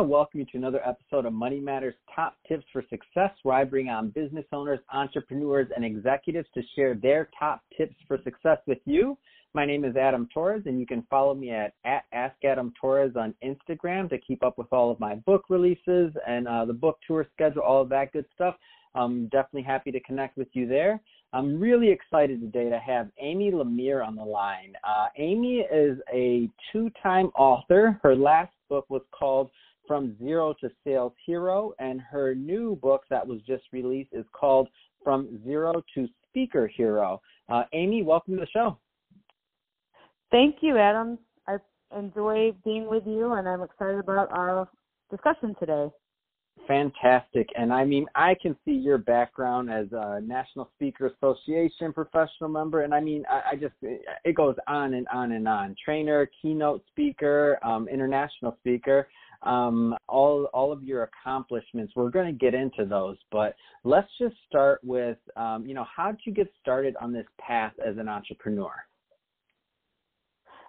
to welcome you to another episode of Money Matters Top Tips for Success, where I bring on business owners, entrepreneurs, and executives to share their top tips for success with you. My name is Adam Torres, and you can follow me at AskAdamTorres on Instagram to keep up with all of my book releases and the book tour schedule, all of that good stuff. I'm definitely happy to connect with you there. I'm really excited today to have Amy Lemire on the line. Amy is a two-time author. Her last book was called From Zero to Sales Hero, and her new book that was just released is called From Zero to Speaker Hero. Amy, welcome to the show. Thank you, Adam. I enjoy being with you, and I'm excited about our discussion today. Fantastic. And I mean, I can see your background as a National Speaker Association professional member. And I mean, it goes on and on and on. Trainer, keynote speaker, international speaker, all of your accomplishments. We're going to get into those, but let's just start with, how did you get started on this path as an entrepreneur?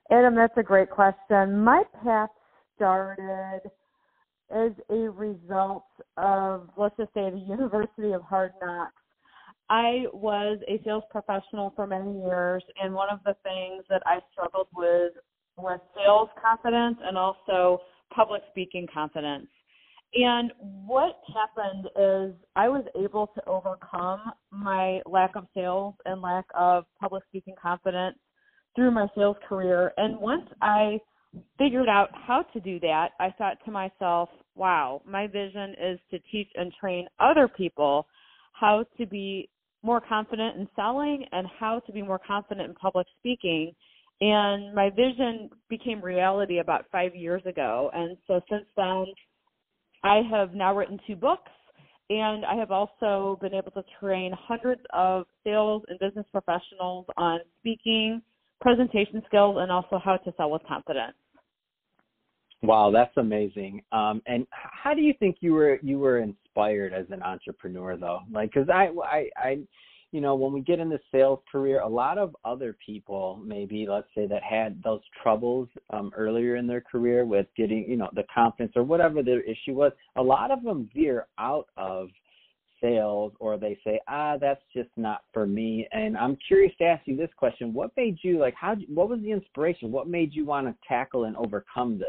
Adam, that's a great question. My path started as a result of, let's just say, the University of Hard Knocks. I was a sales professional for many years, and one of the things that I struggled with was sales confidence and also public speaking confidence. And what happened is I was able to overcome my lack of sales and lack of public speaking confidence through my sales career. And once I figured out how to do that, I thought to myself, wow, my vision is to teach and train other people how to be more confident in selling and how to be more confident in public speaking. And my vision became reality about 5 years ago. And so since then, I have now written 2 books, and I have also been able to train hundreds of sales and business professionals on speaking, presentation skills, and also how to sell with confidence. Wow, that's amazing. And how do you think you were inspired as an entrepreneur, though? Like, because I when we get in the sales career, a lot of other people, maybe let's say, that had those troubles earlier in their career with getting, the confidence or whatever their issue was, a lot of them veer out of sales, or they say, that's just not for me. And I'm curious to ask you this question. What made you, what was the inspiration? What made you want to tackle and overcome this?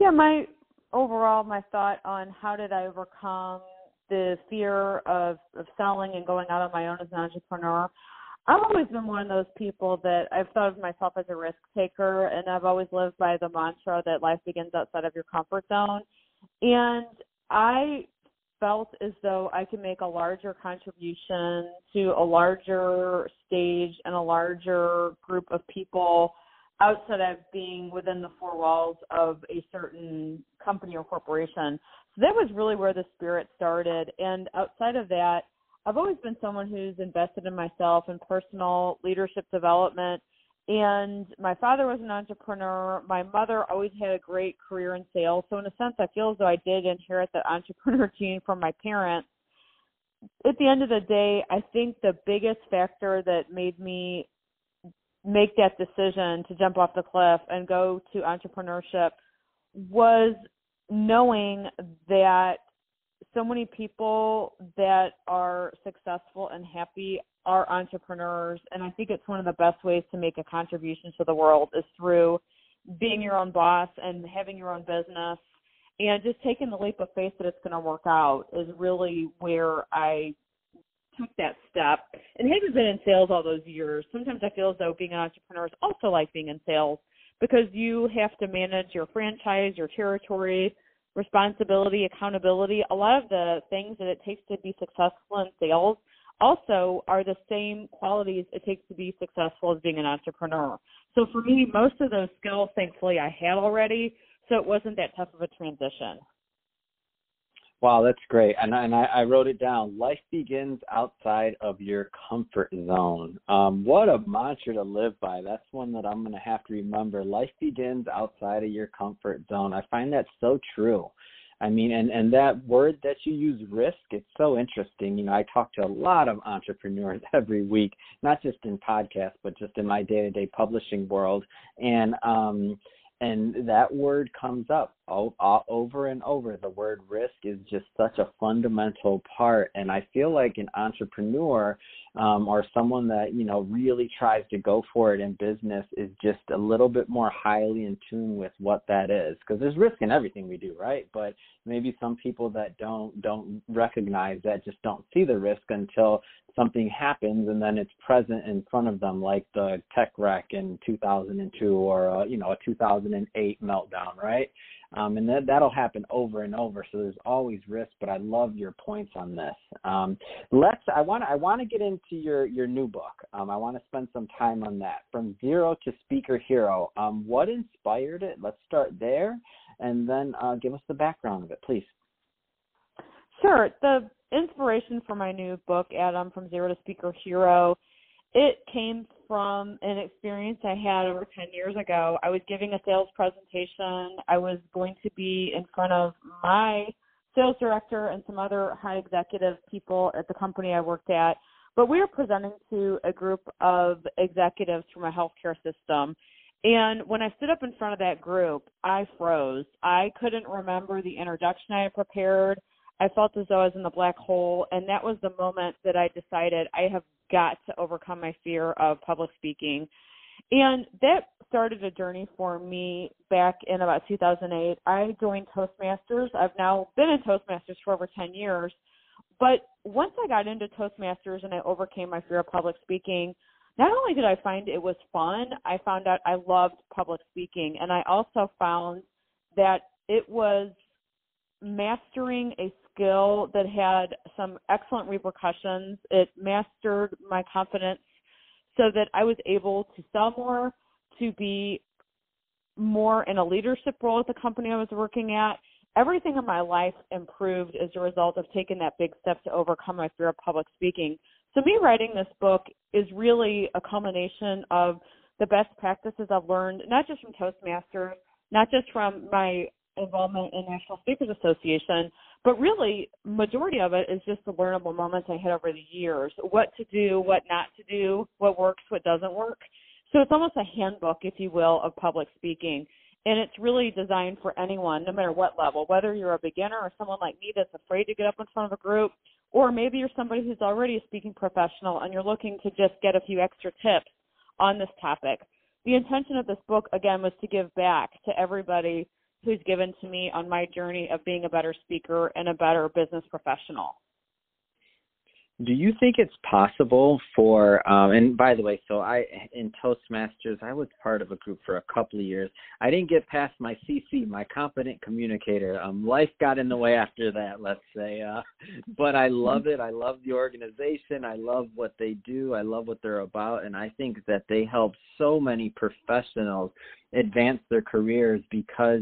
Yeah, my thought on how did I overcome the fear of selling and going out on my own as an entrepreneur. I've always been one of those people that I've thought of myself as a risk taker, and I've always lived by the mantra that life begins outside of your comfort zone. And I felt as though I could make a larger contribution to a larger stage and a larger group of people outside of being within the 4 walls of a certain company or corporation. So that was really where the spirit started. And outside of that, I've always been someone who's invested in myself and personal leadership development. And my father was an entrepreneur. My mother always had a great career in sales. So in a sense, I feel as though I did inherit the entrepreneur gene from my parents. At the end of the day, I think the biggest factor that made me make that decision to jump off the cliff and go to entrepreneurship was knowing that so many people that are successful and happy are entrepreneurs, and I think it's one of the best ways to make a contribution to the world is through being your own boss and having your own business, and just taking the leap of faith that it's going to work out is really where I took that step. And having been in sales all those years, sometimes I feel as though being an entrepreneur is also like being in sales, because you have to manage your franchise, your territory, responsibility, accountability. A lot of the things that it takes to be successful in sales also are the same qualities it takes to be successful as being an entrepreneur. So for me, most of those skills, thankfully, I had already, so it wasn't that tough of a transition. Wow, that's great. And I wrote it down. Life begins outside of your comfort zone. What a mantra to live by. That's one that I'm going to have to remember. Life begins outside of your comfort zone. I find that so true. I mean, and that word that you use, risk, it's so interesting. I talk to a lot of entrepreneurs every week, not just in podcasts, but just in my day-to-day publishing world. And that word comes up over and over, the word risk is just such a fundamental part. And I feel like an entrepreneur or someone that, you know, really tries to go for it in business is just a little bit more highly in tune with what that is, because there's risk in everything we do, right? But maybe some people that don't recognize that, just don't see the risk until something happens and then it's present in front of them, like the tech wreck in 2002 or a 2008 meltdown, right? And that'll happen over and over. So there's always risk, but I love your points on this. I want to get into your new book. I want to spend some time on that. From Zero to Speaker Hero. What inspired it? Let's start there, and then give us the background of it, please. Sure. The inspiration for my new book, Adam, From Zero to Speaker Hero, it came from an experience I had over 10 years ago. I was giving a sales presentation. I was going to be in front of my sales director and some other high executive people at the company I worked at, but we were presenting to a group of executives from a healthcare system. And when I stood up in front of that group, I froze. I couldn't remember the introduction I had prepared. I felt as though I was in the black hole, and that was the moment that I decided I have got to overcome my fear of public speaking. And that started a journey for me back in about 2008. I joined Toastmasters. I've now been in Toastmasters for over 10 years. But once I got into Toastmasters and I overcame my fear of public speaking, not only did I find it was fun, I found out I loved public speaking. And I also found that it was mastering a skill that had some excellent repercussions. It mastered my confidence so that I was able to sell more, to be more in a leadership role at the company I was working at. Everything in my life improved as a result of taking that big step to overcome my fear of public speaking. So me writing this book is really a culmination of the best practices I've learned, not just from Toastmasters, not just from my involvement in National Speakers Association, but really majority of it is just the learnable moments I had over the years, what to do, what not to do, what works, what doesn't work. So it's almost a handbook, if you will, of public speaking. And it's really designed for anyone, no matter what level, whether you're a beginner or someone like me that's afraid to get up in front of a group, or maybe you're somebody who's already a speaking professional and you're looking to just get a few extra tips on this topic. The intention of this book, again, was to give back to everybody who's given to me on my journey of being a better speaker and a better business professional. Do you think it's possible for, and by the way, so in Toastmasters, I was part of a group for a couple of years. I didn't get past my CC, my competent communicator. Life got in the way after that, let's say. But I love it. I love the organization. I love what they do. I love what they're about. And I think that they help so many professionals advance their careers, because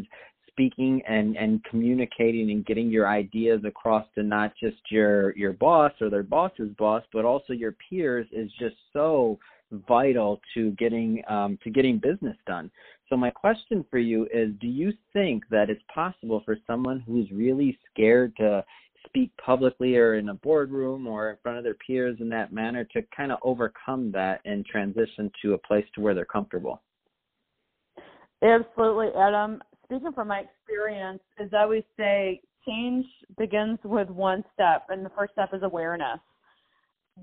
speaking and communicating and getting your ideas across to not just your boss or their boss's boss, but also your peers, is just so vital to getting business done. So my question for you is, do you think that it's possible for someone who's really scared to speak publicly or in a boardroom or in front of their peers in that manner to kind of overcome that and transition to a place to where they're comfortable? Absolutely, Adam. Speaking from my experience, as I always say, change begins with one step, and the first step is awareness.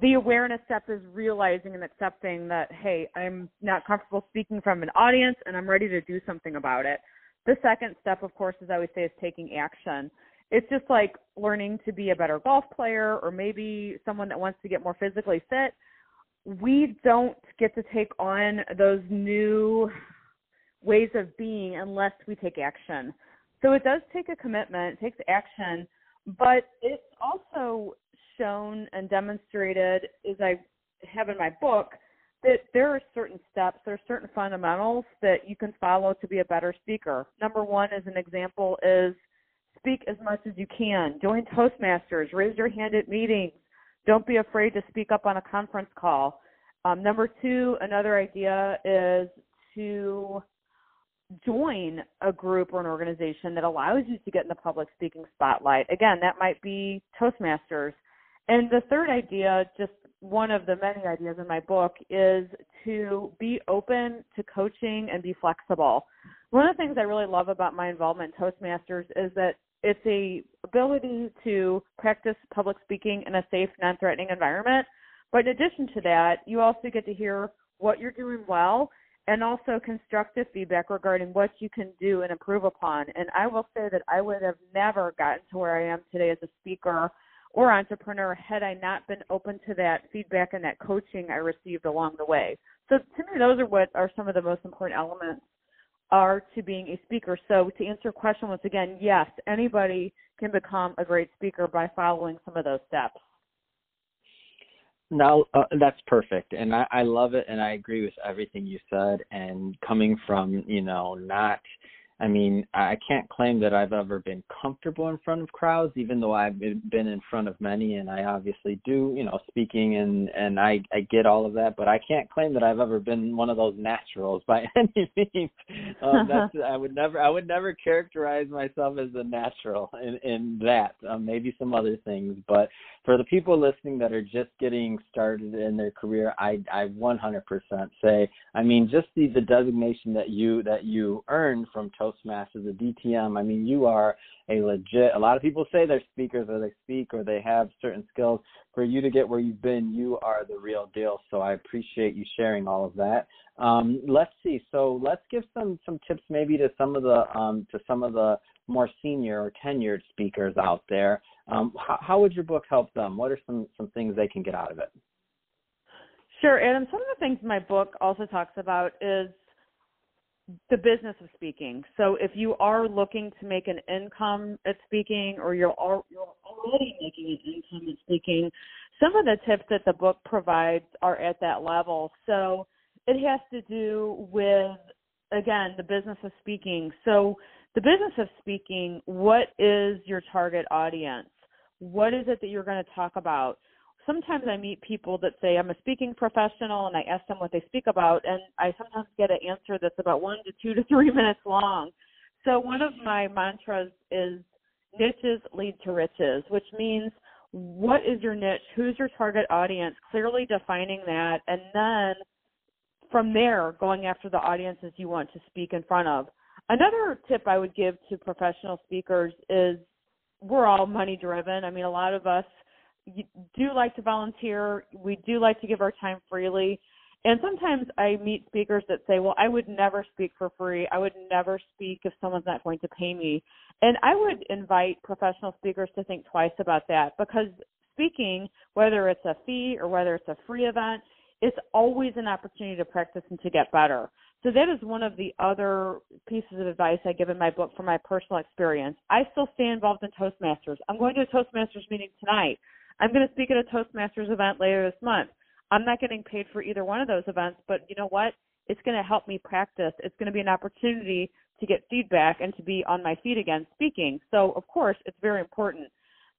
The awareness step is realizing and accepting that, hey, I'm not comfortable speaking from an audience, and I'm ready to do something about it. The second step, of course, as I always say, is taking action. It's just like learning to be a better golf player, or maybe someone that wants to get more physically fit. We don't get to take on those new ways of being unless we take action. So it does take a commitment, it takes action, but it's also shown and demonstrated, as I have in my book, that there are certain steps, there are certain fundamentals that you can follow to be a better speaker. Number one, as an example, is speak as much as you can. Join Toastmasters, raise your hand at meetings. Don't be afraid to speak up on a conference call. Number two, another idea is to join a group or an organization that allows you to get in the public speaking spotlight. Again, that might be Toastmasters. And the third idea, just one of the many ideas in my book is to be open to coaching and be flexible. One of the things I really love about my involvement in Toastmasters is that it's the ability to practice public speaking in a safe, non-threatening environment. But in addition to that, you also get to hear what you're doing well and also constructive feedback regarding what you can do and improve upon. And I will say that I would have never gotten to where I am today as a speaker or entrepreneur had I not been open to that feedback and that coaching I received along the way. So to me, those are what are some of the most important elements are to being a speaker. So to answer your question once again, yes, anybody can become a great speaker by following some of those steps. Now, that's perfect, and I love it, and I agree with everything you said, and coming from, I can't claim that I've ever been comfortable in front of crowds, even though I've been in front of many, and I obviously do, speaking, and I get all of that, but I can't claim that I've ever been one of those naturals by any means. I would never characterize myself as a natural in that, maybe some other things, but for the people listening that are just getting started in their career, I 100% say, just the designation that you earned from Toastmasters, the DTM. You are a lot of people say they're speakers or they speak or they have certain skills. For you to get where you've been, you are the real deal. So I appreciate you sharing all of that. Let's see. So let's give some tips maybe to some of the more senior or tenured speakers out there. How would your book help them? What are some things they can get out of it? Sure, Adam. Some of the things my book also talks about is the business of speaking. So if you are looking to make an income at speaking or you're already making an income at speaking, some of the tips that the book provides are at that level. So it has to do with, again, the business of speaking. So the business of speaking, what is your target audience? What is it that you're going to talk about? Sometimes I meet people that say, I'm a speaking professional, and I ask them what they speak about, and I sometimes get an answer that's about 1 to 2 to 3 minutes long. So one of my mantras is niches lead to riches, which means what is your niche, who's your target audience, clearly defining that, and then from there going after the audiences you want to speak in front of. Another tip I would give to professional speakers is we're all money-driven. A lot of us do like to volunteer. We do like to give our time freely. And sometimes I meet speakers that say, well, I would never speak for free. I would never speak if someone's not going to pay me. And I would invite professional speakers to think twice about that, because speaking, whether it's a fee or whether it's a free event, it's always an opportunity to practice and to get better. So that is one of the other pieces of advice I give in my book from my personal experience. I still stay involved in Toastmasters. I'm going to a Toastmasters meeting tonight. I'm going to speak at a Toastmasters event later this month. I'm not getting paid for either one of those events, but you know what? It's going to help me practice. It's going to be an opportunity to get feedback and to be on my feet again speaking. So, of course, it's very important.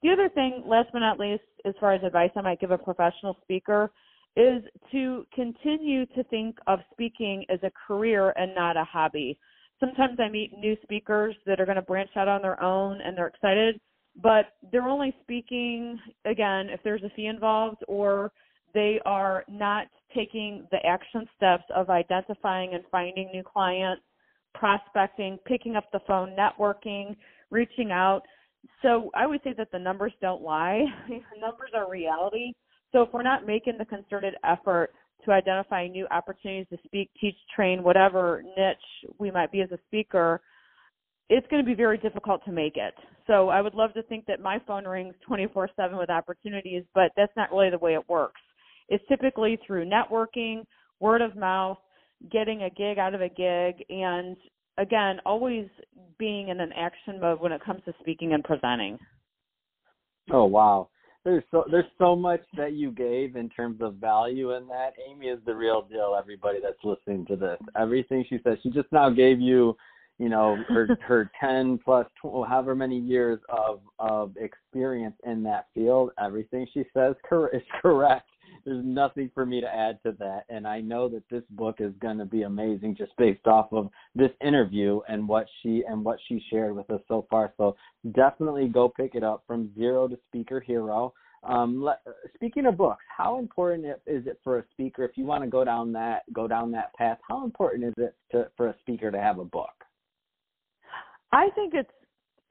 The other thing, last but not least, as far as advice I might give a professional speaker, is to continue to think of speaking as a career and not a hobby. Sometimes I meet new speakers that are going to branch out on their own and they're excited, but they're only speaking, again, if there's a fee involved, or they are not taking the action steps of identifying and finding new clients, prospecting, picking up the phone, networking, reaching out. So I would say that the numbers don't lie. The numbers are reality. So if we're not making the concerted effort to identify new opportunities to speak, teach, train, whatever niche we might be as a speaker, it's going to be very difficult to make it. So I would love to think that my phone rings 24/7 with opportunities, but that's not really the way it works. It's typically through networking, word of mouth, getting a gig out of a gig, and, again, always being in an action mode when it comes to speaking and presenting. Oh, wow. There's so much that you gave in terms of value in that. Amy is the real deal, everybody that's listening to this. Everything she says, she just now gave you, her 10 plus 12, however many years of experience in that field. Everything she says is correct. There's nothing for me to add to that. And I know that this book is going to be amazing just based off of this interview and what she shared with us so far. So definitely go pick it up, From Zero to Speaker Hero. Speaking of books, how important is it for a speaker, if you want to go down that path, how important is it for a speaker to have a book? I think it's,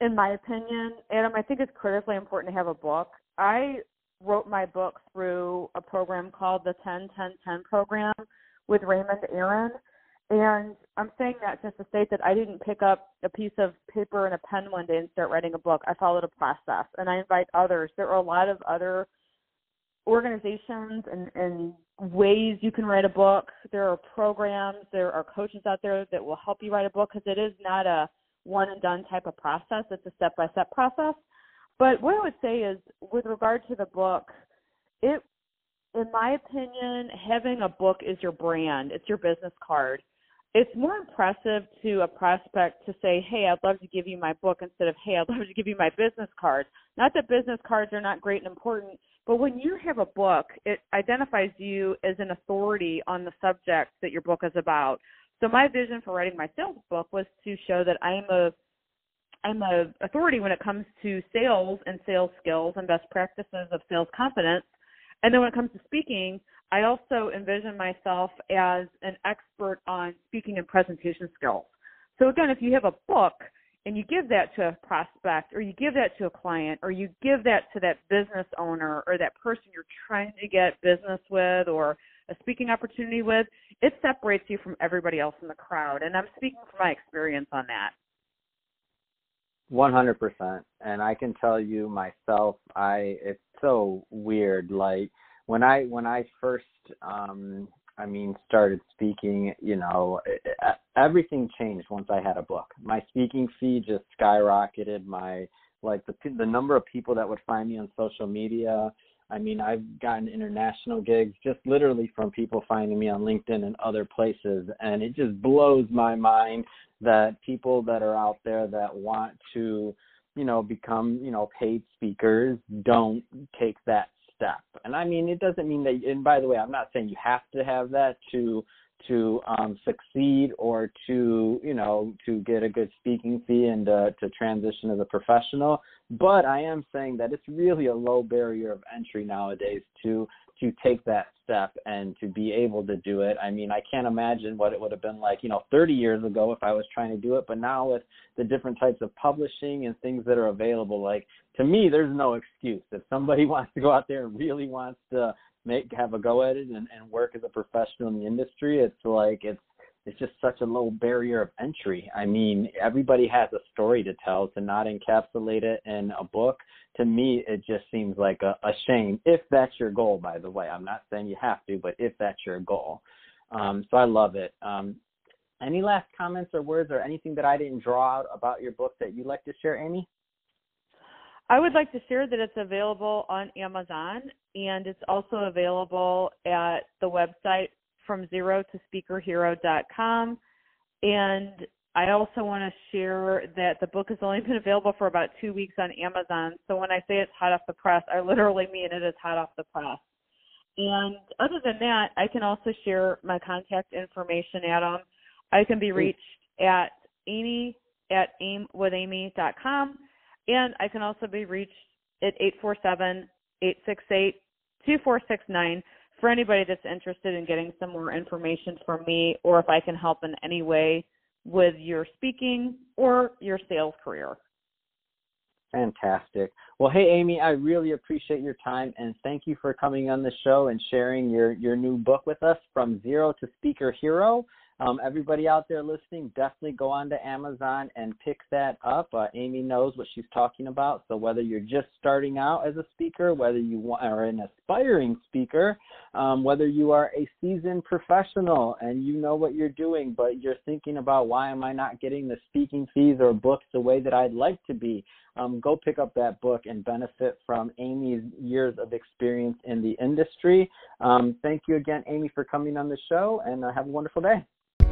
in my opinion, Adam, I think it's critically important to have a book. I wrote my book through a program called the 10-10-10 program with Raymond Aaron. And I'm saying that just to state that I didn't pick up a piece of paper and a pen one day and start writing a book. I followed a process, and I invite others. There are a lot of other organizations and ways you can write a book. There are programs. There are coaches out there that will help you write a book, because it is not a one-and-done type of process. It's a step-by-step process. But what I would say is, with regard to the book, in my opinion, having a book is your brand. It's your business card. It's more impressive to a prospect to say, hey, I'd love to give you my book, instead of, hey, I'd love to give you my business card. Not that business cards are not great and important, but when you have a book, it identifies you as an authority on the subject that your book is about. So my vision for writing my sales book was to show that I'm a authority when it comes to sales and sales skills and best practices of sales confidence. And then when it comes to speaking, I also envision myself as an expert on speaking and presentation skills. So again, if you have a book and you give that to a prospect, or you give that to a client, or you give that to that business owner or that person you're trying to get business with or a speaking opportunity with, it separates you from everybody else in the crowd. And I'm speaking from my experience on that. 100%. And I can tell you myself, it's so weird. Like when I first, started speaking, everything changed once I had a book. My speaking fee just skyrocketed. The number of people that would find me on social media. I've gotten international gigs just literally from people finding me on LinkedIn and other places. And it just blows my mind that people that are out there that want to, become, paid speakers don't take that step. And it doesn't mean that, and by the way, I'm not saying you have to have that to succeed or to get a good speaking fee and to transition as a professional. But I am saying that it's really a low barrier of entry nowadays to take that step and to be able to do it. I can't imagine what it would have been like, 30 years ago if I was trying to do it. But now with the different types of publishing and things that are available, like to me, there's no excuse. If somebody wants to go out there and really wants to have a go at it and work as a professional in the industry, it's just such a low barrier of entry. Everybody has a story to tell. To not encapsulate it in a book, to me, it just seems like a shame, if that's your goal, by the way. I'm not saying you have to, but if that's your goal. So I love it. Any last comments or words or anything that I didn't draw out about your book that you'd like to share, Amy? I would like to share that it's available on Amazon, and it's also available at the website fromzerotospeakerhero.com. And I also want to share that the book has only been available for about 2 weeks on Amazon. So when I say it's hot off the press, I literally mean it is hot off the press. And other than that, I can also share my contact information, Adam. I can be reached at Amy at aimwithamy.com. And I can also be reached at 847-868-2469 for anybody that's interested in getting some more information from me, or if I can help in any way with your speaking or your sales career. Fantastic. Well, hey, Amy, I really appreciate your time, and thank you for coming on the show and sharing your new book with us, From Zero to Speaker Hero. Everybody out there listening, definitely go on to Amazon and pick that up. Amy knows what she's talking about. So whether you're just starting out as a speaker, whether you are an aspiring speaker, whether you are a seasoned professional and you know what you're doing, but you're thinking about why am I not getting the speaking fees or books the way that I'd like to be, go pick up that book and benefit from Amy's years of experience in the industry. Thank you again, Amy, for coming on the show, and have a wonderful day.